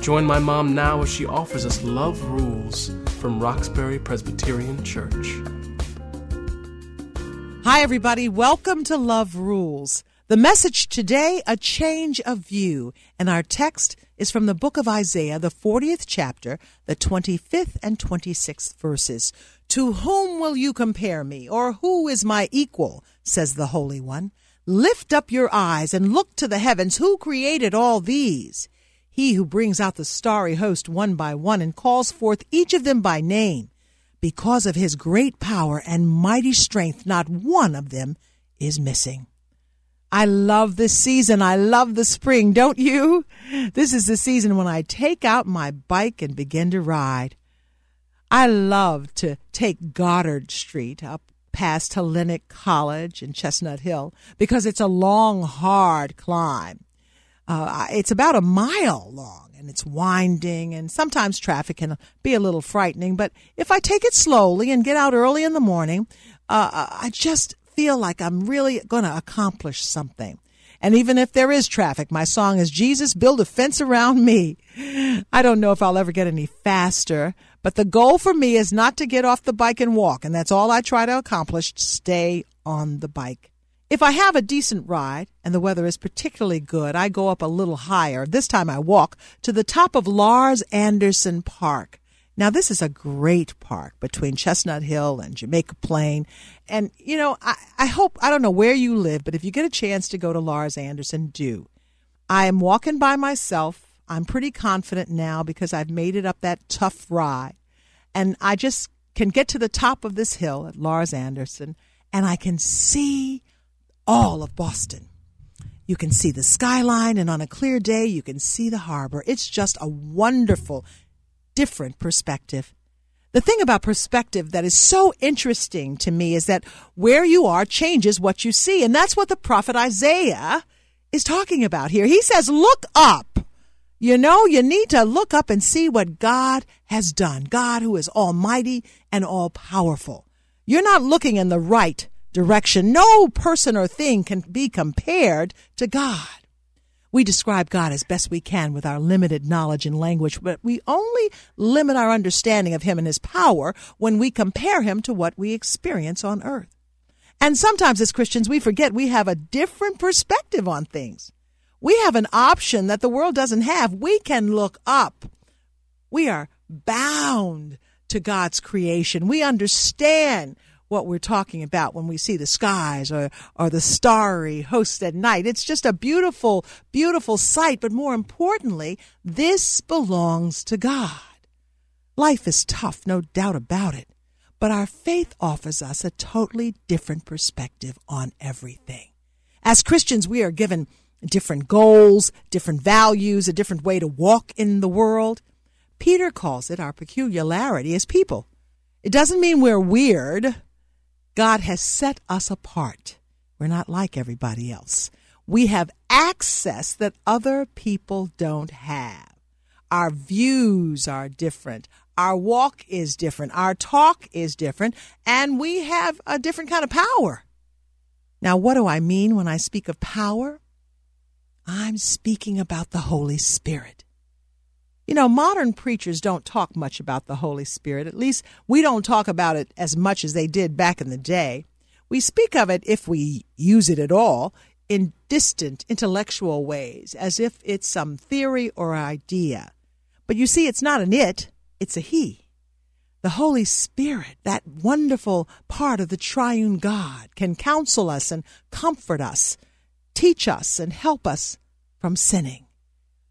Join my mom now as she offers us Love Rules from Roxbury Presbyterian Church. Hi, everybody. Welcome to Love Rules. The message today, a change of view. And our text is from the book of Isaiah, the 40th chapter, the 25th and 26th verses. To whom will you compare me, or who is my equal, says the Holy One. Lift up your eyes and look to the heavens. Who created all these? He who brings out the starry host one by one and calls forth each of them by name. Because of his great power and mighty strength, not one of them is missing. I love this season. I love the spring, don't you? This is the season when I take out my bike and begin to ride. I love to take Goddard Street up past Hellenic College and Chestnut Hill because it's a long, hard climb. It's about a mile long, and it's winding, and sometimes traffic can be a little frightening. But if I take it slowly and get out early in the morning, I just feel like I'm really going to accomplish something. And even if there is traffic, my song is, Jesus, build a fence around me. I don't know if I'll ever get any faster, but the goal for me is not to get off the bike and walk, and that's all I try to accomplish, stay on the bike. If I have a decent ride, and the weather is particularly good, I go up a little higher. This time I walk to the top of Lars Anderson Park. Now, this is a great park between Chestnut Hill and Jamaica Plain. And, you know, I hope, I don't know where you live, but if you get a chance to go to Lars Anderson, do. I am walking by myself. I'm pretty confident now because I've made it up that tough ride. And I just can get to the top of this hill at Lars Anderson, and I can see all of Boston. You can see the skyline, and on a clear day, you can see the harbor. It's just a wonderful, different perspective. The thing about perspective that is so interesting to me is that where you are changes what you see, and that's what the prophet Isaiah is talking about here. He says, look up. You know, you need to look up and see what God has done, God who is almighty and all-powerful. You're not looking in the right direction. No person or thing can be compared to God. We describe God as best we can with our limited knowledge and language, but we only limit our understanding of him and his power when we compare him to what we experience on earth. And sometimes as Christians, we forget we have a different perspective on things. We have an option that the world doesn't have. We can look up. We are bound to God's creation. We understand what we're talking about when we see the skies or the starry host at night. It's just a beautiful, beautiful sight. But more importantly, this belongs to God. Life is tough, no doubt about it. But our faith offers us a totally different perspective on everything. As Christians, we are given different goals, different values, a different way to walk in the world. Peter calls it our peculiarity as people. It doesn't mean we're weird. God has set us apart. We're not like everybody else. We have access that other people don't have. Our views are different. Our walk is different. Our talk is different. And we have a different kind of power. Now, what do I mean when I speak of power? I'm speaking about the Holy Spirit. You know, modern preachers don't talk much about the Holy Spirit. At least we don't talk about it as much as they did back in the day. We speak of it, if we use it at all, in distant intellectual ways, as if it's some theory or idea. But you see, it's not an it, it's a he. The Holy Spirit, that wonderful part of the triune God, can counsel us and comfort us, teach us and help us from sinning.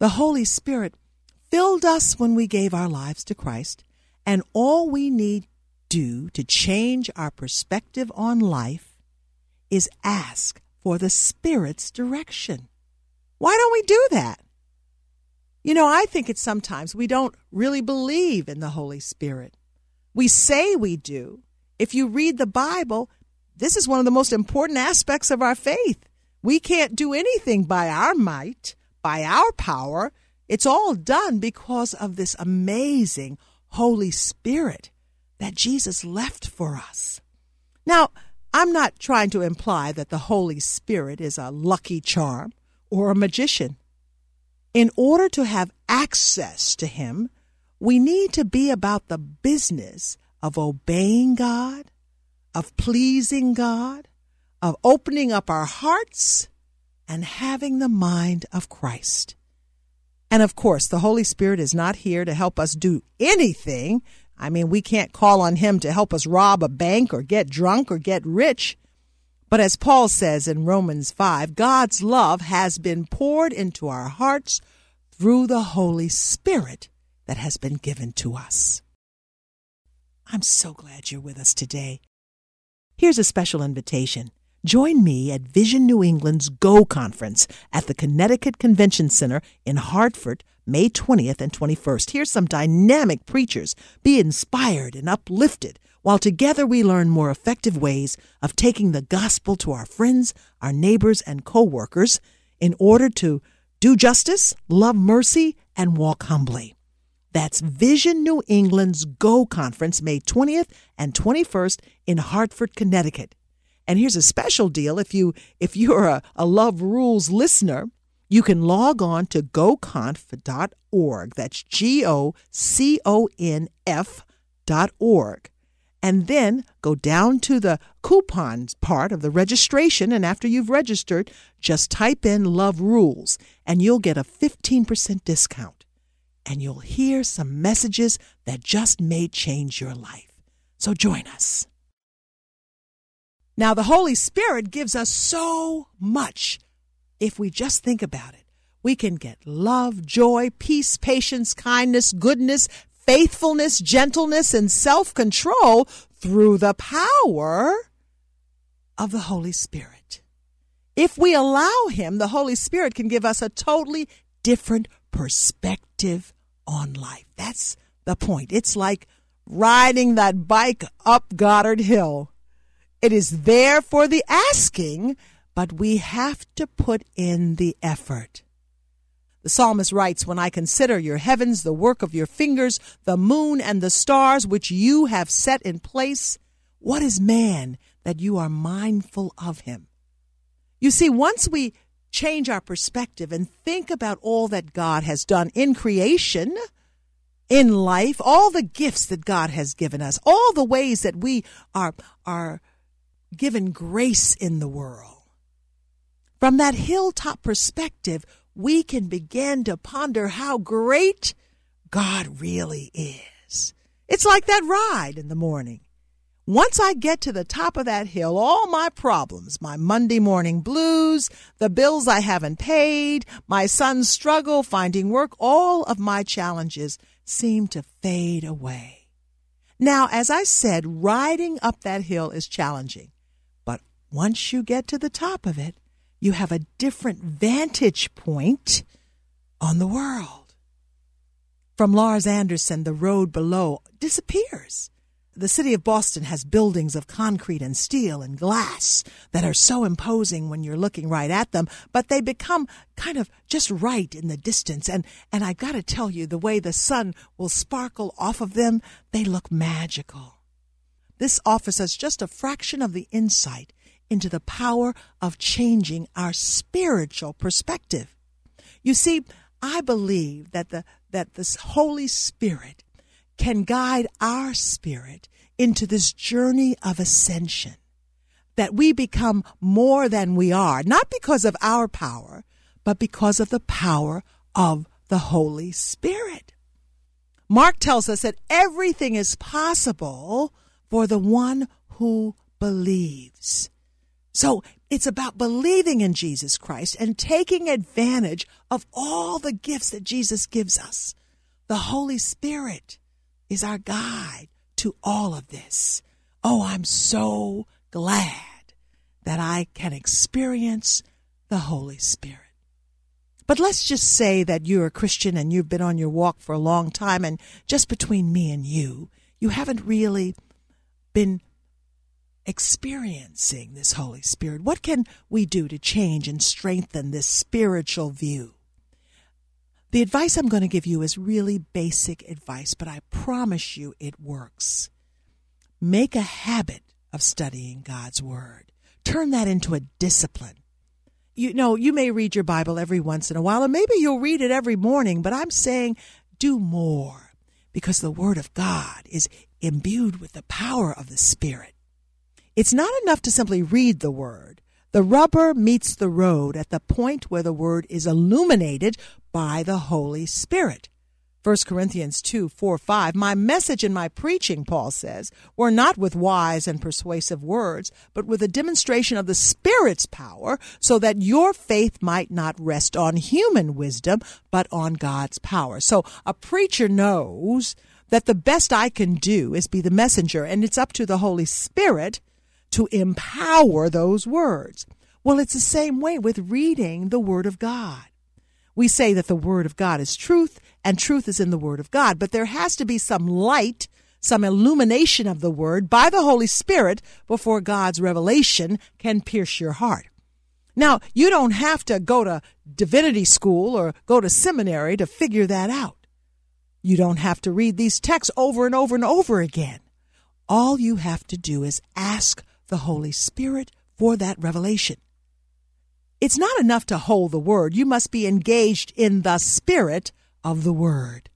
The Holy Spirit filled us when we gave our lives to Christ, and all we need do to change our perspective on life is ask for the Spirit's direction. Why don't we do that? You know, I think it's sometimes we don't really believe in the Holy Spirit. We say we do. If you read the Bible, this is one of the most important aspects of our faith. We can't do anything by our might, by our power. It's all done because of this amazing Holy Spirit that Jesus left for us. Now, I'm not trying to imply that the Holy Spirit is a lucky charm or a magician. In order to have access to him, we need to be about the business of obeying God, of pleasing God, of opening up our hearts and having the mind of Christ. And of course, the Holy Spirit is not here to help us do anything. I mean, we can't call on him to help us rob a bank or get drunk or get rich. But as Paul says in Romans 5, God's love has been poured into our hearts through the Holy Spirit that has been given to us. I'm so glad you're with us today. Here's a special invitation. Join me at Vision New England's Go Conference at the Connecticut Convention Center in Hartford, May 20th and 21st. Here's some dynamic preachers. Be inspired and uplifted while together we learn more effective ways of taking the gospel to our friends, our neighbors, and co-workers in order to do justice, love mercy, and walk humbly. That's Vision New England's Go Conference, May 20th and 21st in Hartford, Connecticut. And here's a special deal. If you're a Love Rules listener, you can log on to goconf.org. That's GOCONF.org. And then go down to the coupons part of the registration. And after you've registered, just type in Love Rules and you'll get a 15% discount. And you'll hear some messages that just may change your life. So join us. Now, the Holy Spirit gives us so much. If we just think about it, we can get love, joy, peace, patience, kindness, goodness, faithfulness, gentleness, and self-control through the power of the Holy Spirit. If we allow him, the Holy Spirit can give us a totally different perspective on life. That's the point. It's like riding that bike up Goddard Hill. It is there for the asking, but we have to put in the effort. The psalmist writes, "When I consider your heavens, the work of your fingers, the moon and the stars which you have set in place, what is man that you are mindful of him?" You see, once we change our perspective and think about all that God has done in creation, in life, all the gifts that God has given us, all the ways that we are given grace in the world. From that hilltop perspective, we can begin to ponder how great God really is. It's like that ride in the morning. Once I get to the top of that hill, all my problems, my Monday morning blues, the bills I haven't paid, my son's struggle finding work, all of my challenges seem to fade away. Now, as I said, riding up that hill is challenging. But once you get to the top of it, you have a different vantage point on the world. From Lars Anderson, the road below disappears. The city of Boston has buildings of concrete and steel and glass that are so imposing when you're looking right at them, but they become kind of just right in the distance. And I got to tell you, the way the sun will sparkle off of them, they look magical. This offers us just a fraction of the insight into the power of changing our spiritual perspective. You see, I believe that this Holy Spirit can guide our spirit into this journey of ascension, that we become more than we are, not because of our power, but because of the power of the Holy Spirit. Mark tells us that everything is possible for the one who believes. So it's about believing in Jesus Christ and taking advantage of all the gifts that Jesus gives us. The Holy Spirit is our guide to all of this. Oh, I'm so glad that I can experience the Holy Spirit. But let's just say that you're a Christian and you've been on your walk for a long time, and just between me and you, you haven't really been experiencing this Holy Spirit. What can we do to change and strengthen this spiritual view? The advice I'm going to give you is really basic advice, but I promise you it works. Make a habit of studying God's Word. Turn that into a discipline. You know, you may read your Bible every once in a while, and maybe you'll read it every morning, but I'm saying do more, because the Word of God is imbued with the power of the Spirit. It's not enough to simply read the Word. The rubber meets the road at the point where the Word is illuminated by the Holy Spirit. 1 Corinthians 2:4-5, "My message and my preaching," Paul says, "were not with wise and persuasive words, but with a demonstration of the Spirit's power, so that your faith might not rest on human wisdom, but on God's power." So a preacher knows that the best I can do is be the messenger, and it's up to the Holy Spirit to empower those words. Well, it's the same way with reading the Word of God. We say that the Word of God is truth, and truth is in the Word of God, but there has to be some light, some illumination of the Word by the Holy Spirit before God's revelation can pierce your heart. Now, you don't have to go to divinity school or go to seminary to figure that out. You don't have to read these texts over and over and over again. All you have to do is ask the Holy Spirit for that revelation. It's not enough to hold the Word. You must be engaged in the Spirit of the Word.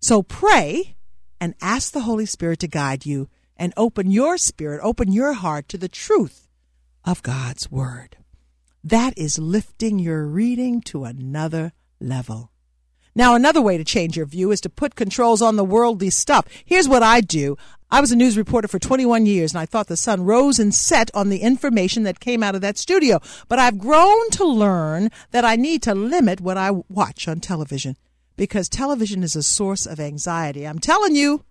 So pray and ask the Holy Spirit to guide you and open your spirit, open your heart to the truth of God's Word. That is lifting your reading to another level. Now, another way to change your view is to put controls on the worldly stuff. Here's what I do. I was a news reporter for 21 years, and I thought the sun rose and set on the information that came out of that studio. But I've grown to learn that I need to limit what I watch on television, because television is a source of anxiety. I'm telling you,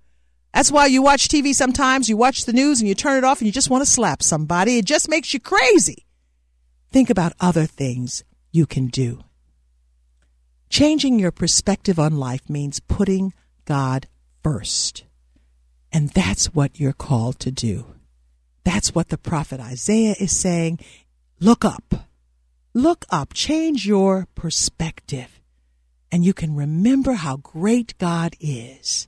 that's why you watch TV sometimes. You watch the news, and you turn it off, and you just want to slap somebody. It just makes you crazy. Think about other things you can do. Changing your perspective on life means putting God first. And that's what you're called to do. That's what the prophet Isaiah is saying. Look up. Look up. Change your perspective. And you can remember how great God is.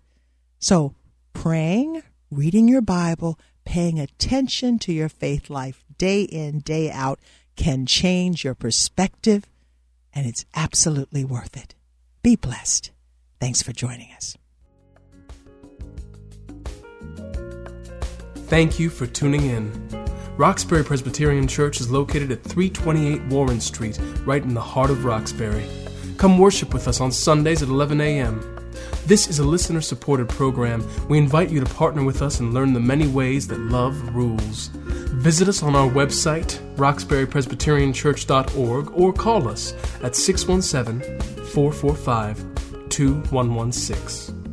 So praying, reading your Bible, paying attention to your faith life day in, day out can change your perspective. And it's absolutely worth it. Be blessed. Thanks for joining us. Thank you for tuning in. Roxbury Presbyterian Church is located at 328 Warren Street, right in the heart of Roxbury. Come worship with us on Sundays at 11 a.m. This is a listener-supported program. We invite you to partner with us and learn the many ways that love rules. Visit us on our website, roxburypresbyterianchurch.org, or call us at 617-445-2116.